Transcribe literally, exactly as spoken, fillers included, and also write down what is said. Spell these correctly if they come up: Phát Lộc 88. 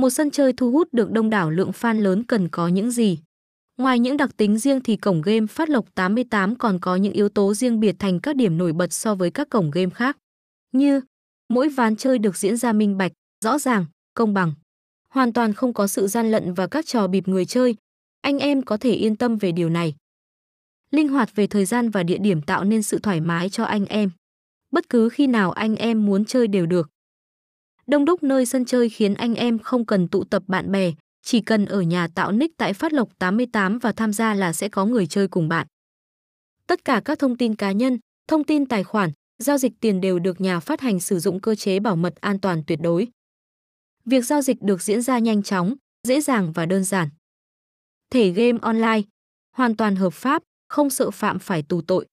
một sân chơi thu hút được đông đảo lượng fan lớn cần có những gì? Ngoài những đặc tính riêng thì cổng game Phát Lộc tám tám còn có những yếu tố riêng biệt thành các điểm nổi bật so với các cổng game khác. Như, mỗi ván chơi được diễn ra minh bạch, rõ ràng, công bằng. Hoàn toàn không có sự gian lận và các trò bịp người chơi. Anh em có thể yên tâm về điều này. Linh hoạt về thời gian và địa điểm tạo nên sự thoải mái cho anh em. Bất cứ khi nào anh em muốn chơi đều được. Đông đúc nơi sân chơi khiến anh em không cần tụ tập bạn bè. Chỉ cần ở nhà tạo nick tại Phát Lộc tám tám và tham gia là sẽ có người chơi cùng bạn. Tất cả các thông tin cá nhân, thông tin tài khoản, giao dịch tiền đều được nhà phát hành sử dụng cơ chế bảo mật an toàn tuyệt đối. Việc giao dịch được diễn ra nhanh chóng, dễ dàng và đơn giản. Thể game online, hoàn toàn hợp pháp, không sợ phạm phải tù tội.